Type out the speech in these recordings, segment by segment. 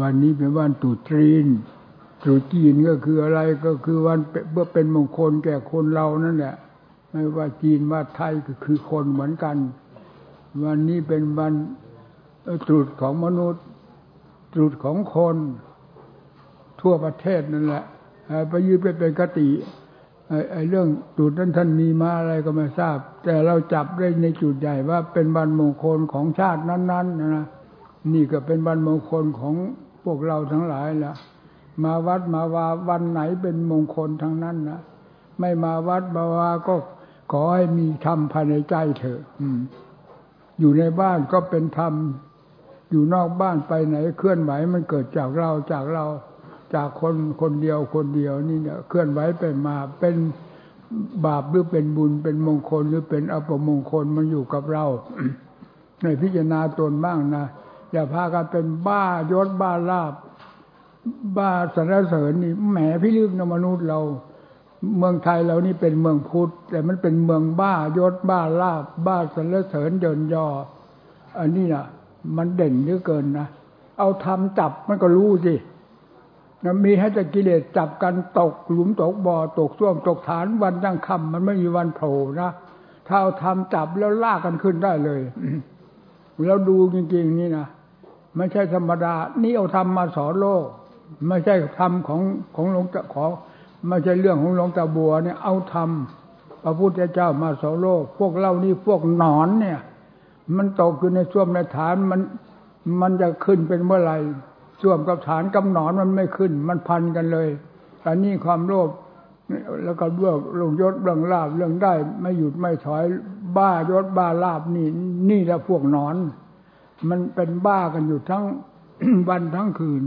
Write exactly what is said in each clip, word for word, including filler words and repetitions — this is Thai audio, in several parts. วันนี้เป็นวันตรุษจีนตรุษจีนก็คืออะไรก็คือวันเพื่อเป็นมงคลแก่คนเรานั่นแหละไม่ว่าจีนว่าไทยก็คือคนเหมือนกันวันนี้เป็นวันตรุษของมนุษย์ตรุษของคนทั่วประเทศนั่นแหละไปยืดไปเป็นกติไอ้ไอ้เรื่องจุดนั้นท่านมีมาอะไรก็ไม่ทราบแต่เราจับได้ในจุดใหญ่ว่าเป็นวันมงคลของชาตินั้นๆนะนี่ก็เป็นวันมงคลของพวกเราทั้งหลายล่ะมาวัดมาวาวันไหนเป็นมงคลทั้งนั้นนะไม่มาวัดมาวาก็ขอให้มีธรรมภายในใจเถอะอยู่ในบ้านก็เป็นธรรมอยู่นอกบ้านไปไหนเคลื่อนไหวมันเกิดจากเราจากเราจากคนคนเดียวคนเดียวนี่เนี่ยเคลื่อนไหวไปมาเป็นบาปหรือเป็นบุญเป็นมงคลหรือเป็นอัปมงคลมันอยู่กับเรา ในพิจารณาตนบ้างนะอย่าพากันเป็นบ้ายศบ้าลาภบ้าสรรเสริญนี่แหมพิลึกนะมนุษย์เราเมืองไทยเรานี่เป็นเมืองพุทธแต่มันเป็นเมืองบ้ายศบ้าลาภบ้าสรรเสริญเยินยออันนี้น่ะมันเด่นเหลือเกินนะเอาธรรมจับมันก็รู้สิมันมีให้แต่กิเลสจับกันตกหลุมตกบ่อตกส้วมตกฐานวันตั้งค่ำมันไม่มีวันโผล่นะถ้าเอาธรรมจับแล้วลากกันขึ้นได้เลย แล้วดูจริงๆนี่นะไม่ใช่ธรรมดานี่เอาธรรมมาสอนโลกไม่ใช่ธรรมของของหลวงตาขอไม่ใช่เรื่องของหลวงตาบัวเนี่ยเอาธรรมพระพุทธเจ้ามาสอนโลกพวกเรานี่พวกหนอนเนี่ยมันตกอยู่ในส้วมในฐานมันมันจะขึ้นเป็นเมื่อไหร่ส่วนกับฐานกับหนอนมันไม่ขึ้นมันพันกันเลยอันนี้ความโลภแล้วก็เรื่องลงยศเรื่องลาภเรื่องได้ไม่หยุดไม่ถอยบ้ายศบ้าลาภนี่นี่แหละพวกหนอนมันเป็นบ้ากันอยู่ทั้ง วันทั้งคืน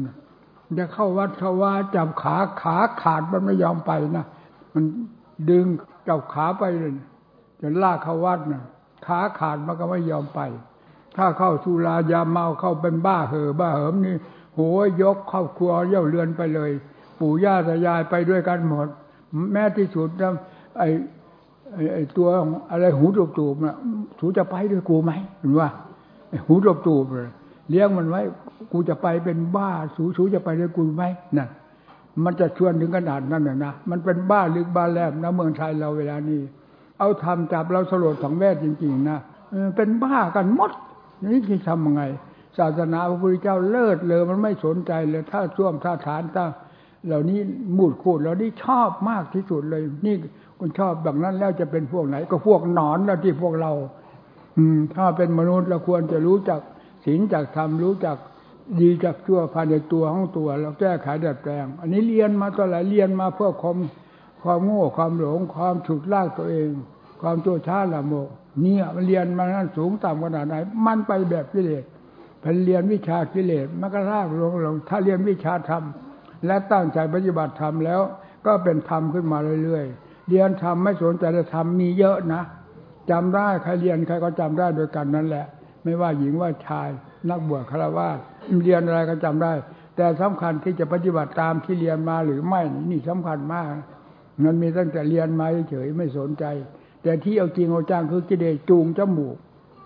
จะเข้าวัดเข้าว่าจับขาขาขาดมันไม่ยอมไปนะมันดึงจับขาไปเลยจะลากเข้าวัดนะขาขาดมันก็ไม่ยอมไปถ้าเข้าสุรายาเมาเข้าเป็นบ้าเห่อบ้าเหิมนี่โอ้ยยกครอบครัวเย่าเรือนไปเลยปู่ย่าตายายไปด้วยกันหมดแม้ที่สุดนะไอ้ไอ้ตัวอะไรหูตูบตูบนะสูจะไปด้วยกูไหมเห็นว่าหูตูบตูบเลยเลี้ยงมันไว้กูจะไปเป็นบ้าสูสูจะไปด้วยกูไหมนั่นมันจะชวนถึงขนาดนั้นนะมันเป็นบ้าลึกบ้าแลบนะเมืองไทยเราเวลานี้เอาทำจับเราสลดสังเวชจริงๆนะเป็นบ้ากันหมดนี่จะทำยังไงศาสนาพระพุทธเจ้าเลิศเลยมันไม่สนใจเลยถ้าส้วมถ้าฐานถ้าเหล่านี้มูดคูดเหล่านี้ชอบมากที่สุดเลยนี่คนชอบแบบนั้นแล้วจะเป็นพวกไหนก็พวกหนอนแล้วที่พวกเราอืมถ้าเป็นมนุษย์เราควรจะรู้จักศีลจักธรรมรู้จักดีจักชั่วภายในตัวของตัวแล้วแก้ไขดัดแปลงอันนี้เรียนมาตลอดเรียนมาเพื่อความความโง่ความหลงความฉุดลากตัวเองความชั่วช้าละโมกเนี่ยมันเรียนมานั้นสูงต่ำขนาดไหนมันไปแบบกิเลสเป็นเรียนวิชากิเลสมันก็ลากลงลงถ้าเรียนวิชาธรรมและตั้งใจปฏิบัติธรรมแล้วก็เป็นธรรมขึ้นมาเรื่อยๆเรียนธรรมไม่สนใจแต่ธรรมมีเยอะนะจำได้ใครเรียนใครก็จำได้โดยกันนั่นแหละไม่ว่าหญิงว่าชายนักบวชฆราวาสเรียนอะไรก็จำได้แต่สำคัญที่จะปฏิบัติตามที่เรียนมาหรือไม่นี่สำคัญมากมันมีตั้งแต่เรียนมาเฉยไม่สนใจแต่ที่เอาจริงเอาจังคือกิเลสจูงจมูก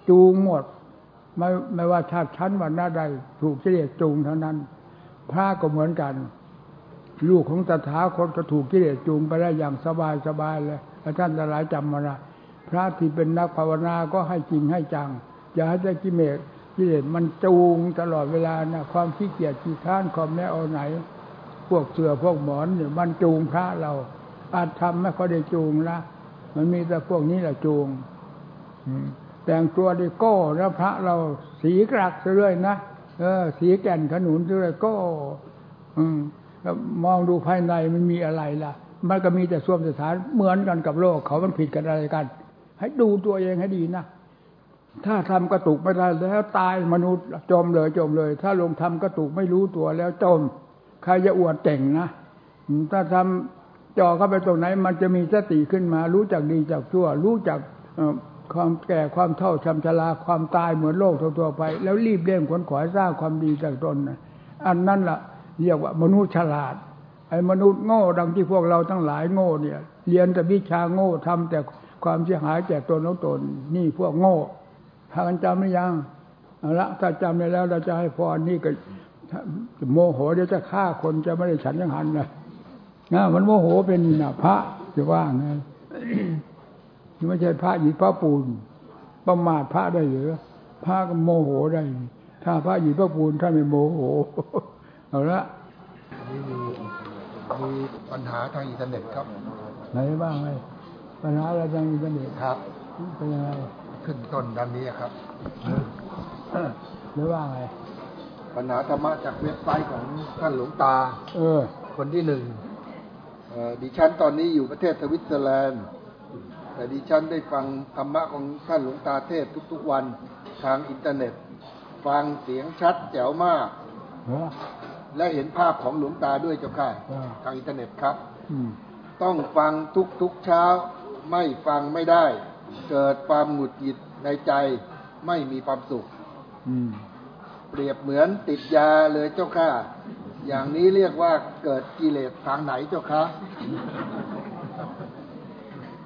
จูงหมดไม่ไม่ว่าชาติชั้นวรรณะใดถูกกิเลสจูงเท่านั้นพระก็เหมือนกันลูกของตถาคตก็ถูกกิเลสจูงไปได้อย่างสบายสบายเลยท่านทั้งหลายจำมาละพระที่เป็นนักภาวนาก็ให้จริงให้จังอย่าให้ได้กิเลสกิเลสมันจูงตลอดเวลานะความขี้เกียจขี้ค้านความไม่เอาไหนพวกเสือพวกหมอนเนี่ยมันจูงพระเราอาจทำไม่ค่อยได้จูงละมันมีแต่พวกนี้แหละจูงแต่งตัวดีโก้แล้วพระเราสีกรักเรื่อยนะเออสีแก่นขนุนเรื่อยโก้อืมมองดูภายในมันมีอะไรล่ะมันก็มีแต่ส้วมสถานเหมือนกันกับโลกเขามันผิดกันอะไรกันให้ดูตัวเองให้ดีนะถ้าทำกระตุกไม่ได้แล้วตายมนุษย์จมเลยจมเลยถ้าลงทำกระตุกไม่รู้ตัวแล้วจมใครจะอวดเต่งนะถ้าทำจ่อเข้าไปตรงไหนมันจะมีสติขึ้นมารู้จักดีจักชั่วรู้จักความแก่ความเฒ่าชำชราความตายเหมือนโลกทั่วๆไปแล้วรีบเร่งขวนขวายสร้างความดีจากตนนะอันนั้นล่ะเรียกว่ามนุษย์ฉลาดไอ้มนุษย์โง่ดังที่พวกเราทั้งหลายโง่เนี่ยเรียนแต่วิชาโง่ทำแต่ความเสียหายแก่ตนของตนนี่พวกโง่พากันจำหรือยังเอาละถ้าจำได้แล้วเราจะให้พรนี่ก็ โมโหเดี๋ยวจะฆ่าคนจะไม่ได้ฉันยังหันเลยนะมันโมโหเป็นพระจะว่าไง ไม่ใช่พระหยิบพระปูนประมาทพระได้หรือพระก็โมโหได้ถ้าพระหยิบพระปูนท่านไม่โมโหเอาละมีมีปัญหาทางอินเทอร์เน็ตครับไหนบ้างไหมปัญหาอะไรทางอินเทอร์เน็ตครับเป็นยังไงขึ้นต้นด้านนี้ครับหรือว่าไงปัญหาธรรมะจากเว็บไซต์ของท่านหลวงตาเออคนที่หนึ่งดิฉันตอนนี้อยู่ประเทศสวิตเซอร์แลนด์แต่ดิฉันได้ฟังธรรมะของท่านหลวงตาเทศทุกๆวันทางอินเทอร์เน็ตฟังเสียงชัดแจ๋วมากและเห็นภาพของหลวงตาด้วยเจ้าค่ะทางอินเทอร์เน็ตครับต้องฟังทุกๆเช้าไม่ฟังไม่ได้เกิดความหงุดหงิดในใจไม่มีความสุขเปรียบเหมือนติดยาเลยเจ้าค่ะอย่างนี้เรียกว่าเกิดกิเลสทางไหนเจ้าคะ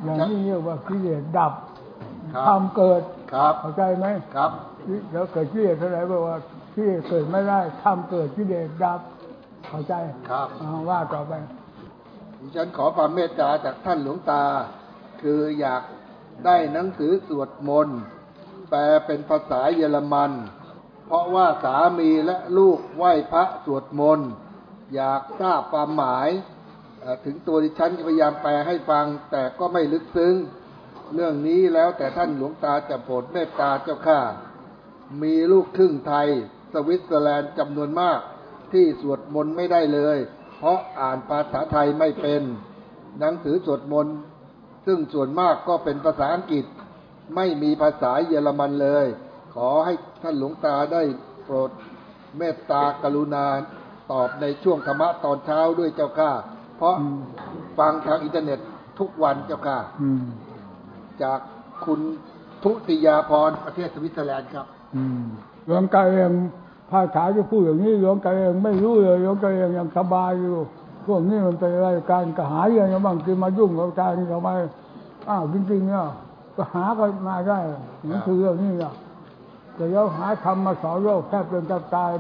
อย่างนี้เรียกว่ากิเลสดับทำเกิดเข้าใจไหมครับแล้วเกิดกิเลสเท่าไหร่บอกว่ากิเลสเกิดไม่ได้ทำเกิดกิเลสดับเข้าใจครับว่าต่อไปดิฉันขอความเมตตาจากท่านหลวงตาคืออยากได้หนังสือสวดมนต์แปลเป็นภาษาเยอรมันเพราะว่าสามีและลูกไหว้พระสวดมนต์อยากทราบความหมายถึงตัวดิฉันพยายามแปลให้ฟังแต่ก็ไม่ลึกซึ้งเรื่องนี้แล้วแต่ท่านหลวงตาจะโปรดเมตตาเจ้าค่ะมีลูกครึ่งไทยสวิตเซอร์แลนด์จำนวนมากที่สวดมนต์ไม่ได้เลยเพราะอ่านภาษาไทยไม่เป็นหนังสือสวดมนต์ซึ่งส่วนมากก็เป็นภาษาอังกฤษไม่มีภาษาเยอรมันเลยขอให้ท่านหลวงตาได้โปรดเมตตากรุณาตอบในช่วงธรรมะตอนเช้าด้วยเจ้าค่ะเพราะฟังทางอินเทอร์เน็ตทุกวันเจ้าค่ะจากคุณทุติยาพรประเทศสวิตเซอร์แลนด์ครับหลวงตาเองภาษาที่พูดอย่างนี้หลวงตาเองไม่รู้เลยหลวงตาเองยังสบายอยู่พวกนี้มันเป็นอะไรการกระหายอย่างบางทีมายุ่งกับใจทำไมอ้าวจริงๆเนี่ยกระหายก็มาได้นี่คือเรื่องนี้อ่ะแต่เราหาธรรมมาสอนโลกแทบจนจะตาย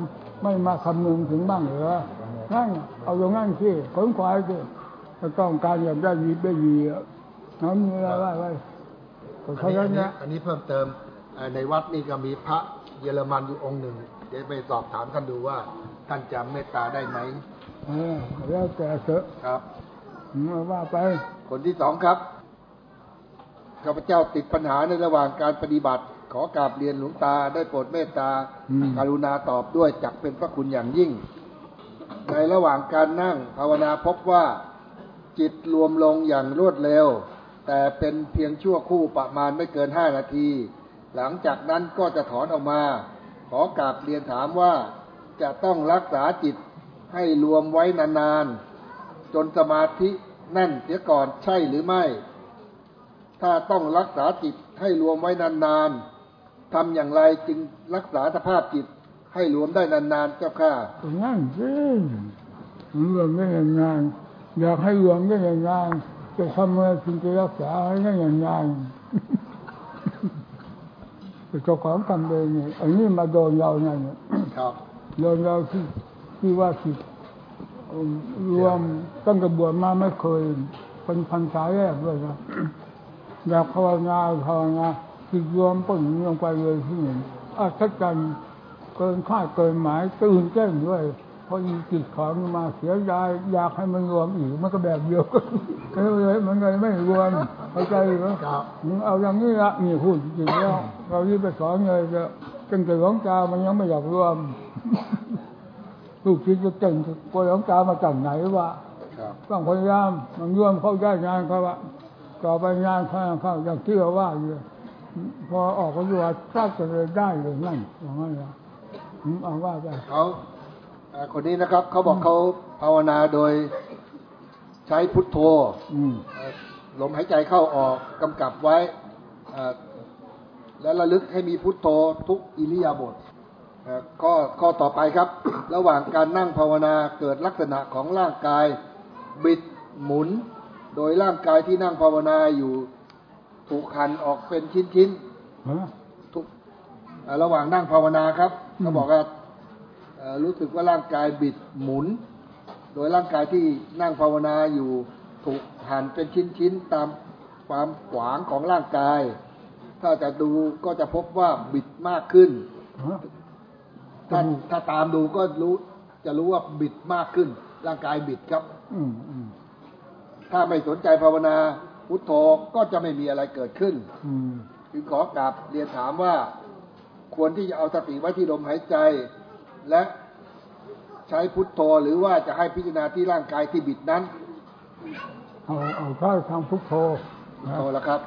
ไม่มาคำนึงถึงบ้างเหรอนั่นเอาอย่างงั้นสิขนขวายสิจะต้องการอย่างได้ดีได้ดีน้ำมีอะไรไว้ไว้อันนี้อันนี้เพิ่มเติมในวัดนี่ก็มีพระเยอรมันอยู่องค์หนึ่งเดี๋ยวไปสอบถามท่านดูว่าท่านจำเมตตาได้ไหมเออแล้วแต่เถอะครับว่าไปคนที่สองครับข้าพเจ้าติดปัญหาในระหว่างการปฏิบัติขอกราบเรียนหลวงตาได้โปรดเมตตากรุณาตอบด้วยจักเป็นพระคุณอย่างยิ่งในระหว่างการนั่งภาวนาพบว่าจิตรวมลงอย่างรวดเร็วแต่เป็นเพียงชั่วครู่ประมาณไม่เกินห้านาทีหลังจากนั้นก็จะถอนออกมาขอกราบเรียนถามว่าจะต้องรักษาจิตให้รวมไว้นานๆจนสมาธิแน่นเสียก่อนใช่หรือไม่ถ้าต้องรักษาจิตให้รวมไว้นานๆทำอย่างไรจึงรักษาสภาพจิตให้รวมได้นานๆเจ้าค่ะนั่นสิรวมได้นานๆอยากให้รวมได้นานๆจะทำอะไรถึงจะรักษาให้ได้นานๆเป็นเจ้าของกรรมเลยเนี่ยอันนี้มาโดนเรานั่นเนี่ยโดนเราที่ที่ว่าจิตรวมตั้งแต่บวชมาไม่เคยเป็นพรรษาแรกด้วยนะอยากภาวนาภาวนาจิตรวมปุ่นลงไปเลยที่หนึ่งอัศจรรย์เกินคาดเกินหมายตื่นเต้นด้วยเพราะจิตของมาเสียดายอยากให้มันรวมอีกมันก็แบบเดียวกันเลยมันเลยไม่รวมเข้าใจหรือเอาอย่างนี้ละนี่พูดจริงแล้วเราที่ไปสอนเลยจะตั้งแต่หลวงตามันยังไม่อยากรวมลูกศิษย์จะเก่งกว่าหลวงตามาจากไหนวะต้องพยายามมันรวมเข้าได้งานเขาอะต่อไปงานเขาเขาอยากเชื่อว่าอยู่พอออกก็อยู่ว่าทราบจะได้เลยนั่นอย่างนั้นเหรอเอาว่าไปเขาคนนี้นะครับเขาบอกเขาภาวนาโดยใช้พุทโธลมหายใจเข้าออกกำกับไว้และระลึกให้มีพุทโธทุกอิริยาบถข้อข้อต่อไปครับ ระหว่างการนั่งภาวนาเกิดลักษณะของร่างกายบิดหมุนโดยร่างกายที่นั่งภาวนาอยู่ถูกหั่นออกเป็นชิ้นๆทุกระหว่างนั่งภาวนาครับเขาบอกว่า รู้สึกว่าร่างกายบิดหมุนโดยร่างกายที่นั่งภาวนาอยู่ถูกหั่นเป็นชิ้นๆตามความขวางของร่างกายถ้าจะดูก็จะพบว่าบิดมากขึ้นถ้าถ้าตามดูก็รู้จะรู้ว่าบิดมากขึ้นร่างกายบิดครับถ้าไม่สนใจภาวนาพุทโธก็จะไม่มีอะไรเกิดขึ้นจึงขอกราบเรียนถามว่าควรที่จะเอาสติไว้ที่ลมหายใจและใช้พุทโธหรือว่าจะให้พิจารณาที่ร่างกายที่บิดนั้นเอาเอาเข้าทางพุทโธเอาละครับ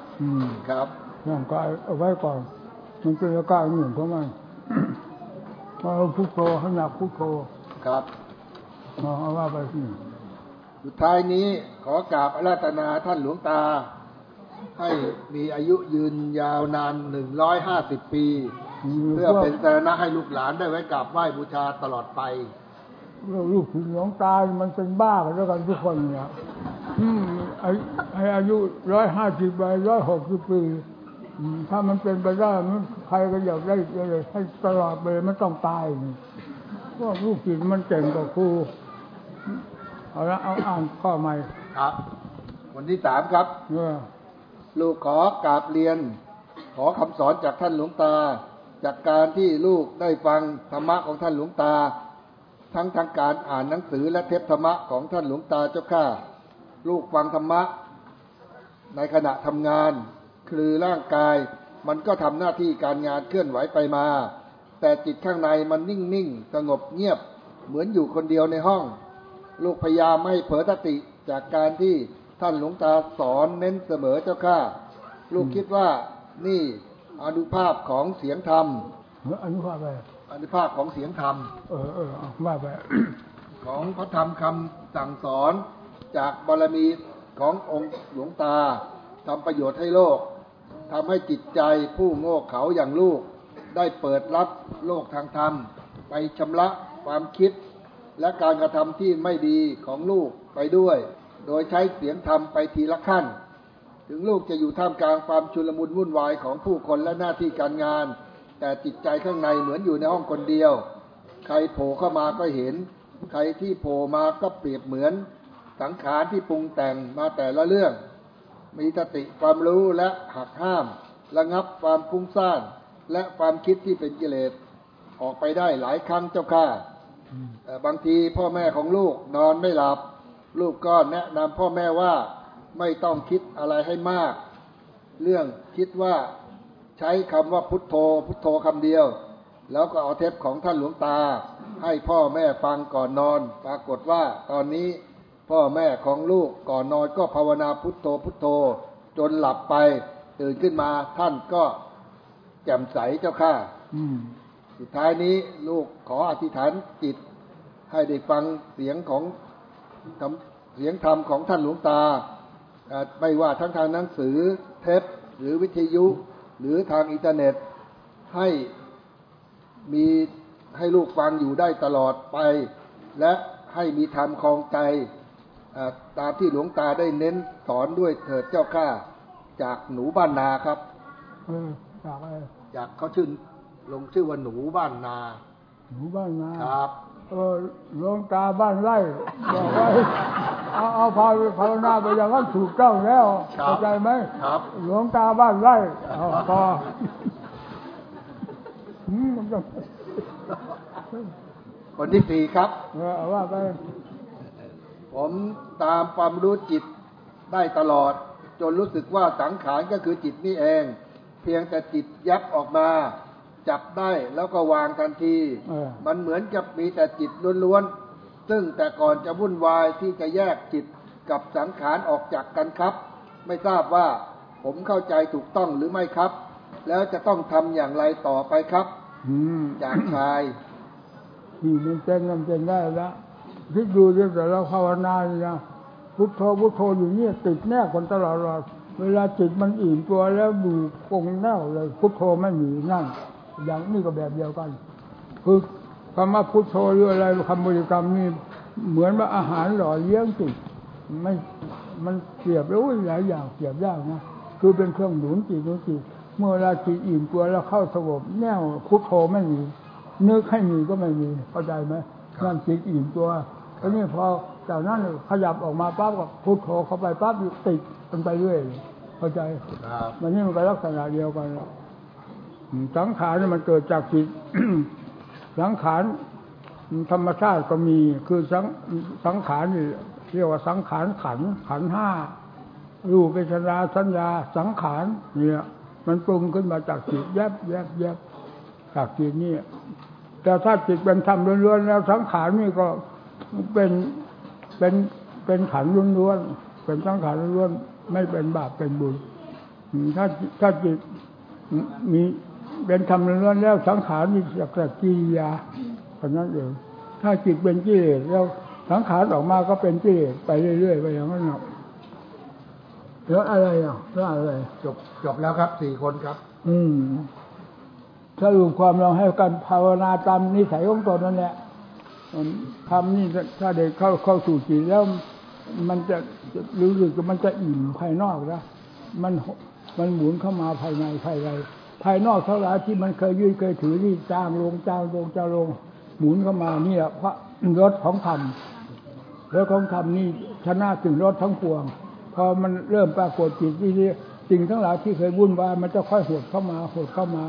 ครับร่างกายเอาไว้ก่อนมันเป็นอาการหนึ่งของมันเอาพุทโธให้หนักพุทโธครับเอาว่าไปสิสุดท้ายนี้ขอกราบอาราธนาท่านหลวงตาให้มีอายุยืนยาวนานหนึ่งร้อยห้าสิบปีเพื่อเป็นสรณะให้ลูกหลานได้ไว้กราบไหว้บูชาตลอดไปลูกหลวงตามันเป็นบ้ากันแล้วกันทุกคนเนี่ยอายุหนึ่งร้อยห้าสิบไปหนึ่งร้อยหกสิบปีถ้ามันเป็นไปได้มันใครก็อยากได้เลยให้ตลอดไปไม่ต้องตายพวกลูกศิษย์มันเก่งกว่าครูเอาละเอาอ่านข้อใหม่ครับวันที่สามครับลูกขอกราบเรียนขอคำสอนจากท่านหลวงตาจากการที่ลูกได้ฟังธรรมะของท่านหลวงตาทั้งทางการอ่านหนังสือและเทปธรรมะของท่านหลวงตาเจ้าข้าลูกฟังธรรมะในขณะทำงานคือร่างกายมันก็ทำหน้าที่การงานเคลื่อนไหวไปมาแต่จิตข้างในมันนิ่งๆสงบเงียบเหมือนอยู่คนเดียวในห้องลูกพยายามไม่เผลอสติจากการที่ท่านหลวงตาสอนเน้นเสมอเจ้าข้าลูกคิดว่านี่อนุภาพของเสียงธรรมอนุภาพอะไรอนุภาพของเสียงธรรมเออเออว่าไป ของพระธรรมคำสั่งสอนจากบารมีขององค์หลวงตาทำประโยชน์ให้โลกทำให้จิตใจผู้โง่เขลาอย่างลูกได้เปิดรับโลกทางธรรมไปชำระความคิดและการกระทำที่ไม่ดีของลูกไปด้วยโดยใช้เสียงธรรมไปทีละขั้นถึงลูกจะอยู่ท่ามกลางความชุลมุนวุ่นวายของผู้คนและหน้าที่การงานแต่จิตใจข้างในเหมือนอยู่ในห้องคนเดียวใครโผล่เข้ามาก็เห็นใครที่โผล่มาก็เปรียบเหมือนสังขารที่ปรุงแต่งมาแต่ละเรื่องมีสติความรู้และหักห้ามระงับความฟุ้งซ่านและความคิดที่เป็นกิเลสออกไปได้หลายครั้งเจ้าค่ะบางทีพ่อแม่ของลูกนอนไม่หลับลูกก็แนะนำพ่อแม่ว่าไม่ต้องคิดอะไรให้มากเรื่องคิดว่าใช้คำว่าพุทโธพุทโธคำเดียวแล้วก็เอาเทปของท่านหลวงตาให้พ่อแม่ฟังก่อนนอนปรากฏว่าตอนนี้พ่อแม่ของลูกก่อนนอนก็ภาวนาพุทโธพุทโธจนหลับไปตื่นขึ้นมาท่านก็แจ่มใสเจ้าค่ะสุดท้ายนี้ลูกขออธิษฐานจิตให้ได้ฟังเสียงของเสียงธรรมของท่านหลวงตาไม่ว่าทั้งทางหนังสือเทปหรือวิทยุหรือทางอินเทอร์เน็ตให้มีให้ลูกฟังอยู่ได้ตลอดไปและให้มีธรรมครองใจตามที่หลวงตาได้เน้นสอนด้วยเถิดเจ้าข้าจากหนูบ้านนาครับจากอะไรจากเขาชื่อลงชื่อว่าหนูบ้านนาหนูบ้านนาครับเออหลวงตาบ้านไร่บอกว่าเอาเอาพาภาวนาไปอย่างนั้นถูกต้องแล้วเข้าใจไหมครับหลวงตาบ้านไร่เอาพอคนที่สี่ครับเออว่าไปผมตามความรู้จิตได้ตลอดจนรู้สึกว่าสังขารก็คือจิตนี่เองเพียงแต่จิตยับออกมาจับได้แล้วก็วางทันทีมันเหมือนกับมีแต่จิตล้วนๆซึ่งแต่ก่อนจะวุ่นวายที่จะแยกจิตกับสังขารออกจากกันครับไม่ทราบว่าผมเข้าใจถูกต้องหรือไม่ครับแล้วจะต้องทำอย่างไรต่อไปครับจากชายที่มันเจนมันเจนได้แล้วคิดดูเรื่องแต่เราภาวนาเนี่ยพุทโธพุทโธอยู่เนี่ยติดแน่คนตลอดเวลาจิตมันอิ่มตัวแล้วดูคงแน่วเลยพุทโธไม่มีนั่นอย่างนี้ก็แบบเดียวกันคือคำว่าพุทโธหรืออะไรคำบริกรรมนี่เหมือนว่าอาหารหล่อเลี้ยงจิตไม่มันเสียบแล้วหลายอย่างเสียบยากนะคือเป็นเครื่องหนุนจิตหนุนจิตเมื่อเวลาจิตอิ่มตัวแล้วเข้าสงบแน่วพุทโธไม่มี นึกให้มีก็ไม่มีเข้าใจไหมนั่นจิตอิ่มตัวทีนี้พอจากนั้นขยับออกมาปั๊บก็พุทโธเข้าไปปั๊บอยู่ติดมันไปเรื่อยเข้าใจมันนี่มันไปลักษณะเดียวกันสังขารมันเกิดจากจิต สังขารธรรมชาติก็มีคือสังสังขารนี่เรียกว่าสังขารขันขันห้ารูปเวทนาสัญญาสังขารเนี่ยมันปรุงขึ้นมาจากจิตแยบแยบแยบจากจิตนี่แต่ถ้าจิตเป็นธรรมล้วนๆแล้วสังขารนี่ก็เป็นเป็นเป็นขันล้วนๆเป็นสังขารล้วนๆไม่เป็นบาปเป็นบุญถ้าถ้าจิตมีเป็นธรรมล้วนๆแล้วสังขารนี่จะกิริยาเพราะนั้นเองถ้าจิตเป็นกิเลสแล้วสังขารออกมาก็เป็นกิเลสไปเรื่อยๆไปอย่างนั้นเนาะแล้วอะไรอ่ะแล้วอะไรจบจบแล้วครับสี่คนครับอืมถ้ารู้ความเราให้การภาวนาตามนิสัยของตนนั่นแหละทำนี่ถ้าได้เข้าเข้าสู่จิตแล้วมันจะรู้สึกว่ามันจะอิ่มภายนอกนะมันมันหมุนเข้ามาภายในภายในภายนอกเท่าไหร่ที่มันเคยยึดเคยถือนี่จางลงจางลงจางลงหมุนเข้ามานี่พระรสของธรรมรสของธรรมนี่ชนะถึงรสทั้งปวงพอมันเริ่มปรากฏจิตนี่สิ่งทั้งหลายที่เคยวุ่นวายมันจะค่อยหดเข้ามาหดเข้ามา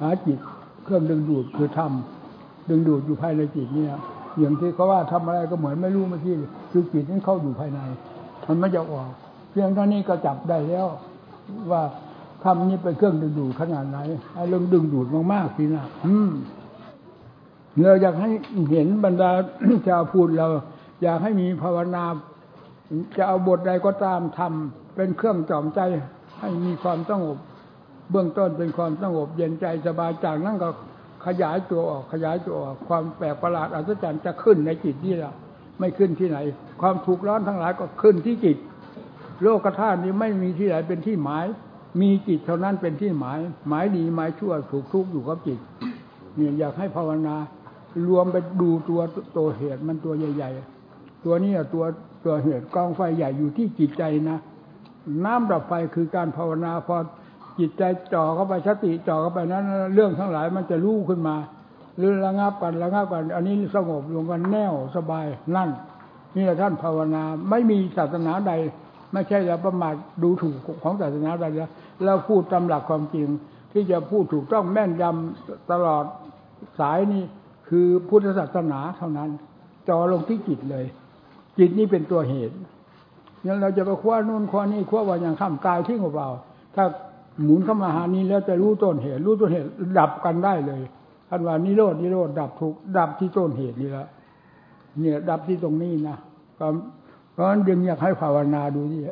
หาจิตเครื่องดึงดูดคือธรรมดึงดูดอยู่ภายในจิตเนี่ยอย่างที่เขาว่าทำอะไรก็เหมือนไม่รู้เมื่อกี้คือจิตนั้นเข้าอยู่ภายในมันไม่จะออกเพียงเท่านี้ก็จับได้แล้วว่าธรรมนี่เป็นเครื่องดึงดูดขนาดไหนไอ้เรื่องดึงดูดมากๆสินะอืมเราอยากให้เห็นบรรดาชาวพุทธเราอยากให้มีภาวนาจะเอาบทใดก็ตามทำเป็นเครื่องจอมใจให้มีความสงบเบื้องต้นเป็นความสงบเย็นใจสบายจากนั้นก็ขยายตัวออกขยายตัวออกความแปลกประหลาดอัศจรรย์จะขึ้นในจิตนี่แหละไม่ขึ้นที่ไหนความทุกข์ร้อนทั้งหลายก็ขึ้นที่จิตโลกธาตุนี้ไม่มีที่ไหนเป็นที่หมายมีจิตเท่านั้นเป็นที่หมายหมายดีหมายชั่วถูกทุกข์อยู่กับจิตเนี่ยอยากให้ภาวนารวมไปดูตัวตัวเหตุมันตัวใหญ่ๆตัวนี้ตัวตัวเหตุกองไฟใหญ่อยู่ที่จิตใจนะน้ำดับไฟคือการภาวนาพอจิตใจจ่อเข้าไปสติจ่อเข้าไปนั้นเรื่องทั้งหลายมันจะรู้ขึ้นมาหรือระงับกันระงับกันอันนี้สงบลงกันแน่วสบายนั่นนี่แหละท่านภาวนาไม่มีศาสนาใดไม่ใช่เราประมาทดูถูกของศาสนาใดแล้วเราพูดตามหลักความจริงที่จะพูดถูกต้องแม่นยำตลอดสายนี่คือพุทธศาสนาเท่านั้นจ่อลงที่จิตเลยจิตนี่เป็นตัวเหตุงั้นเราจะไปคว้านู่นคว้านี่คว้าว่าอย่างข้ามกายทิ้งเปล่าถ้าหมุนเข้ามาหานี้แล้วจะรู้ต้นเหตุรู้ต้นเหตุดับกันได้เลยท่านว่านิโรธนิโรธดับทุกดับที่ต้นเหตุนี่ละเนี่ยดับที่ตรงนี้นะเพราะฉะนั้นจึงอยากให้ภาวนาดูนี่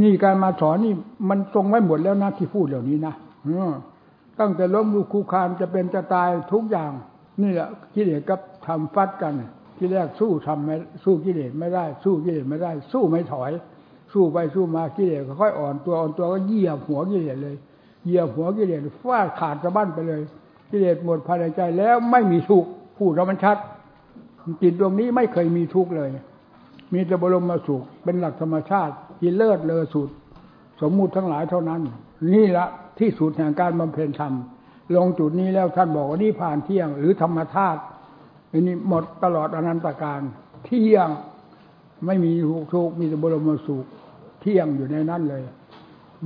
นี่การมาสอนนี่มันตรงไว้หมดแล้วนะที่พูดเหล่านี้นะตั้งแต่ล้มลุกคลุกคลานจะเป็นจะตายทุกอย่างนี่แหละกิเลสกับธรรมฟัดกันที่แรกสู้ทำไม่สู้กิเลสไม่ได้สู้กิเลสไม่ได้สู้ไม่ถอยสู้ไปสู้มากิเลสก็ค่อยอ่อนตัวอ่อนตัวก็เหยียบหัวกิเลสเลยเหยียบหัวกิเลสฟาดขาดสะบั้นไปเลยกิเลสหมดภายในใจแล้วไม่มีทุกข์พูดแล้วมันชัดจิตดวงนี้ไม่เคยมีทุกข์เลยมีแต่บรมสุขเป็นหลักธรรมชาติที่เลิศเลอสุดสมมุติทั้งหลายเท่านั้นนี่ละที่สุดแห่งการบำเพ็ญธรรมลงจุดนี้แล้วท่านบอกว่านิพพานเที่ยงหรือธรรมธาตุอันนี้หมดตลอดอนันตกาลเที่ยงไม่มีทุกข์มีแต่บรมสุขเที่ยงอยู่ในนั้นเลย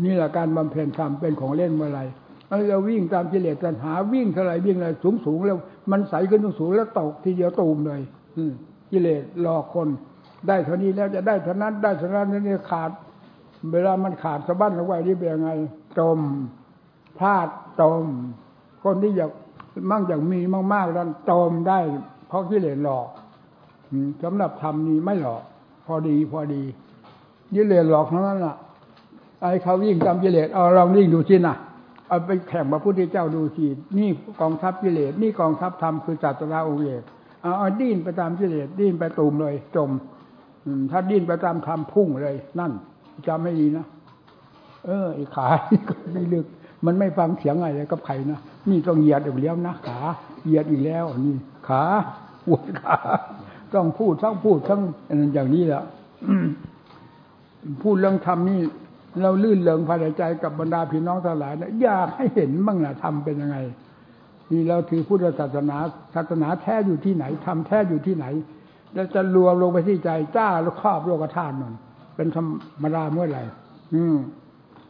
นี่แหละการบำเพ็ญธรรมเป็นของเล่นเมื่อไหร่เราวิ่งตามกิเลสตัณหาวิ่งเท่าไหร่วิ่งอะไรสูงๆแล้วมันใสขึ้นสูงๆแล้วตกทีเดียวตูมเลยกิเลสหลอกคนได้เท่านี้แล้วจะได้เท่านั้นได้เท่านั้นนี่ขาดเวลามันขาดสะบั้นเอาไว้นี่เป็นยังไงจมพลาดจมคนที่อยากมั่งอยากมีมากๆนั้นจมได้เพราะกิเลสหลอกสำหรับธรรมนี้ไม่หลอกพอดีพอดีกิเลสหลอกเท่านั้นล่ะไอ้เขาวิ่งตามกิเลสเอาลองวิ่งดูสินะเอาไปแข่งพระพุทธเจ้าดูสินี่กองทัพกิเลสนี่กองทัพธรรมคือศาสดาองค์เอกเอาเอาดิ้นไปตามกิเลสดิ้นไปตูมเลยจมถ้าดิ้นไปตามธรรมพุ่งเลยนั่นจำให้ดีนะเออไอ้ขาก็ไม่ลึกมันไม่ฟังเสียงอะไรกับใครนะนี่ต้องเหยียดอีกแล้วนะขาเหยียดอีกแล้วนี่ขาปวดขาต้องพูดทั้งพูดทั้งอย่างนี้แหละ พูดเรื่องธรรมนี่เราลื่นเริงภายในใจกับบรรดาพี่น้องทั้งหลายนะอยากให้เห็นบ้างนะธรรมเป็นยังไง นี่เราถือพุทธศาสนาศาสนาแท้อยู่ที่ไหนธรรมแท้อยู่ที่ไหนแล้วจะรวมลงไปที่ใจจ้าแล้วครอบโลกธาตุนั่นเป็นธรรมดาเมื่อไหร่อืม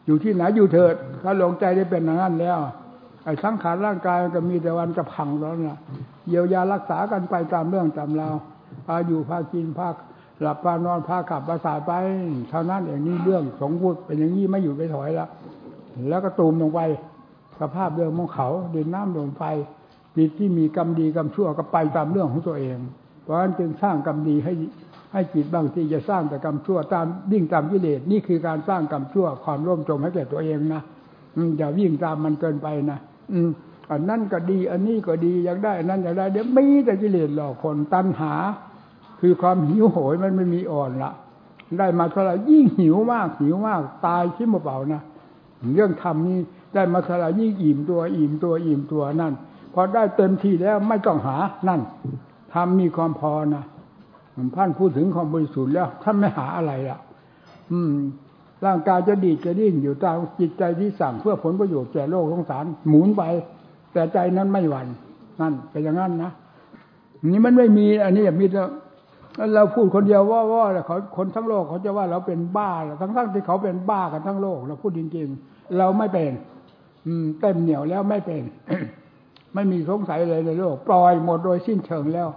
อยู่ที่ไหนอยู่เถิดถ้าลงใจได้เป็นอย่างนั้นแล้วไอ้สังขารร่างกายมันจะมีแต่วันจะพังแล้วนะเยียวยารักษากันไปตามเรื่องตามราวพาอยู่พากินพาหลับพานอนพาขับพาสายไปเท่านั้นอย่างนี้เรื่องสงฆ์เป็นอย่างนี้ไม่อยู่ไม่ถอยแล้วแล้วก็ตูมลงไปสภาพเรื่องของเขาดินน้ำลมไฟจิตที่มีกรรมดีกรรมชั่วก็ไปตามเรื่องของตัวเองเพราะฉะนั้นจึงสร้างกรรมดีให้ให้จิตบางทีจะสร้างแต่กรรมชั่วตามวิ่งตามกิเลสนี่คือการสร้างกรรมชั่วความร่มจมให้แก่ตัวเองนะอย่าวิ่งตามมันเกินไปนะอันนั้นก็ดีอันนี้ก็ดีอยากได้อันนั้นอยากได้เดี๋ยวมีแต่กิเลสหลอกคนตัณหาคือความหิวโหยมันไม่มีอ่อนละได้มาเท่าไหร่ยิ่งหิวมากหิวมากตายชิ้นเปล่านะเรื่องธรรมนี่ได้มาเท่าไหร่ยิ่งอิ่มตัวอิ่มตัวอิ่มตัวนั่นพอได้เต็มที่แล้วไม่ต้องหานั่นธรรมมีความพอนะท่านพูดถึงความบริสุทธิ์แล้วท่านไม่หาอะไรละอืมร่างกายจะดีจะดิ้นอยู่ตามจิตใจที่สั่งเพื่อผลประโยชน์แก่โลกสงสารหมุนไปแต่ใจนั้นไม่หวั่นนั่นเป็นอย่างนั้นนะนี่มันไม่มีอันนี้อย่ามีแล้วเราพูดคนเดียวว่าว่าเขาคนทั้งโลกเขาจะว่าเราเป็นบ้าทั้งทั้งที่เขาเป็นบ้ากันทั้งโลกเราพูดจริงๆเราไม่เป็นเต็มเหนี่ยวแล้วไม่เป็น ไม่มีสงสัยเลยในโลกปล่อยหมดโดยสิ้นเชิงแล้ว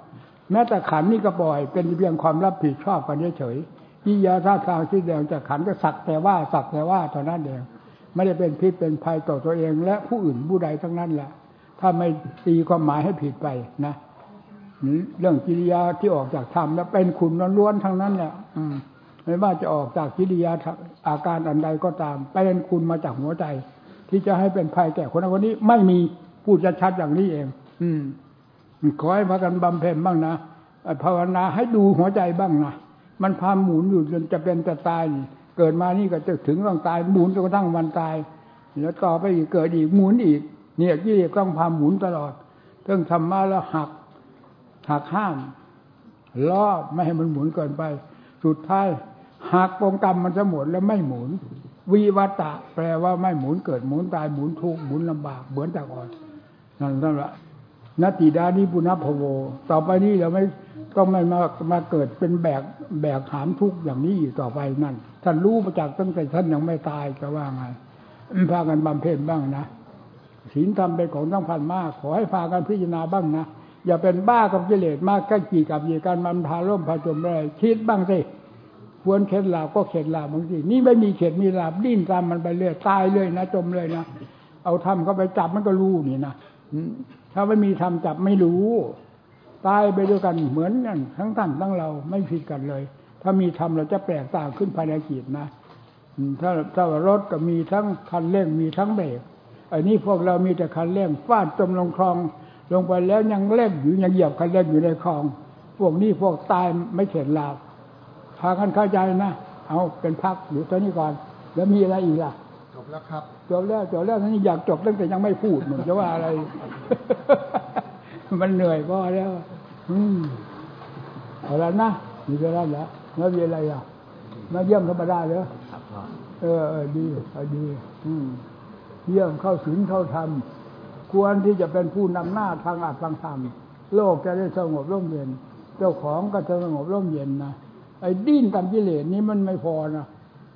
แม้แต่ขันนี่ก็ปล่อยเป็นเพียงความรับผิดชอบกันเฉยๆที่ยาท่าทางที่เดียวจะขันก็สักแต่ว่าสักแต่ว่าเท่านั้นเองไม่ได้เป็นพิษเป็นภัยต่อตัวเองและผู้อื่นผู้ใดทั้งนั้นแหละถ้าไม่ตีความหมายให้ผิดไปนะเรื่องกิริยาที่ออกจากธรรมแล้วเป็นคุณล้วนๆทั้งนั้นแหละไม่ว่าจะออกจากกิริยาอาการอันใดก็ตามเป็นคุณมาจากหัวใจที่จะให้เป็นภัยแก่คนนั้นคนนี้ไม่มีพูดชัดๆอย่างนี้เองอืมขอให้พากันบำเพ็ญบ้างนะภาวนาให้ดูหัวใจบ้างนะมันพาหมุนอยู่จนจะเป็นจะตายเกิดมานี่ก็จะถึงต้องตายหมุนจนกระทั่งวันตายแล้วต่อไปอีกเกิดอีกหมุนอีกเนี่ยกิเลสต้องพาหมุนตลอดเรื่องธรรมะแล้วหักหักห้ามล้อไม่ให้มันหมุนเกินไปสุดท้ายหักวงกรรมมันจะหมดแล้วไม่หมุนวิวัตะแปลว่าไม่หมุนเกิดหมุนตายหมุนทุกข์หมุนลำบากเหมือนแต่ก่อนนั่นนั่นแหละนัตติดานิปุณพโวต่อไปนี้เราไม่ต้องไม่มามาเกิดเป็นแบกแบกหามทุกข์อย่างนี้อีกต่อไปนั่นท่านรู้ประจักษ์ตั้งแต่ท่านยังไม่ตายจะว่าไงพากันบำเพ็ญบ้างนะศีลธรรมเป็นของสำคัญมากขอให้พากันพิจารณาบ้างนะอย่าเป็นบ้ากับกิเลสมากก็กี่กับกี่การมันพาล่มพาจมเลยคิดบ้างสิควรเข็ดหลาบก็เข็ดหลาบบางทีนี่ไม่มีเข็ดมีหลาบดิ้นตามมันไปเรื่อยตายเลยนะจมเลยนะเอาธรรมเข้าไปจับมันก็รู้นี่นะถ้าไม่มีธรรมจับไม่รู้ตายไปด้วยกันเหมือนกันทั้งท่านทั้งเราไม่ผิดกันเลยถ้ามีธรรมเราจะแปลกต่างขึ้นภายในจิตนะถ้าถ้ารถก็มีทั้งคันเร่งมีทั้งเบรกอันนี้พวกเรามีแต่คันเร่งฟาดจมลงคลองลงไปแล้วยังเล่นอยู่ยังเหยียบคันเร่งอยู่ในคลองพวกนี้พวกตายไม่เข็ดหลาบพากันเข้าใจนะเอาเป็นพักอยู่ตอนนี้ก่อนแล้วมีอะไรอีกล่ะจบแล้วครับจบแล้วจบแล้วท่านอยากจบตั้งแต่ยังไม่พูดมันจะว่าอะไร มันเหนื่อยพอแล้วอืมเอาละนะมีเวลาแล้วแล้วมีอะไรอ่ะมาเยี่ยมธรรมดาเหรอครับพ่อเออดีดีอืมเยี่ยมเข้าศีลเข้าธรรมควรที่จะเป็นผู้นำหน้าทางอัตตังธรรมโลกจะได้สงบร่มเย็นเจ้าของก็จะสงบร่มเย็นนะไอ้ดิ้นตามกิเลสนี้มันไม่พอนะ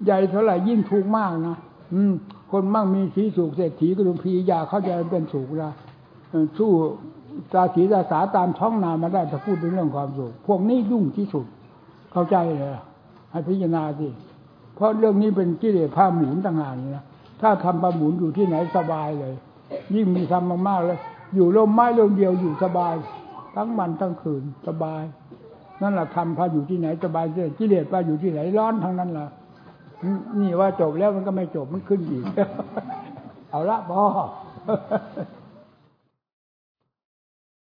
ใหญ่เท่าไหร่ยิ่งทุกข์มากนะอืมคนมั่งมีสีสุขเศรษฐีกรุงพียาเข้าใจเป็นสุขนะสู้ตาสีตาสาตามท้องนามาได้จะพูดถึงเรื่องความสุขพวกนี้ยุ่งที่สุดเข้าใจเลยให้พิจารณาสิเพราะเรื่องนี้เป็นกิเลสพาหมุนต่างหากนะถ้าทำพาหมุนอยู่ที่ไหนสบายเลยยิ่งมีธรรมมากๆเลยอยู่ร่มไม้ร่มเดียวอยู่สบายทั้งวันทั้งคืนสบายนั่นแหละธรรมพาอยู่ที่ไหนสบายเลยกิเลสพาอยู่ที่ไหนร้อนทั้งนั้นล่ะนี่ว่าจบแล้วมันก็ไม่จบมันขึ้นอีกเอาละพอ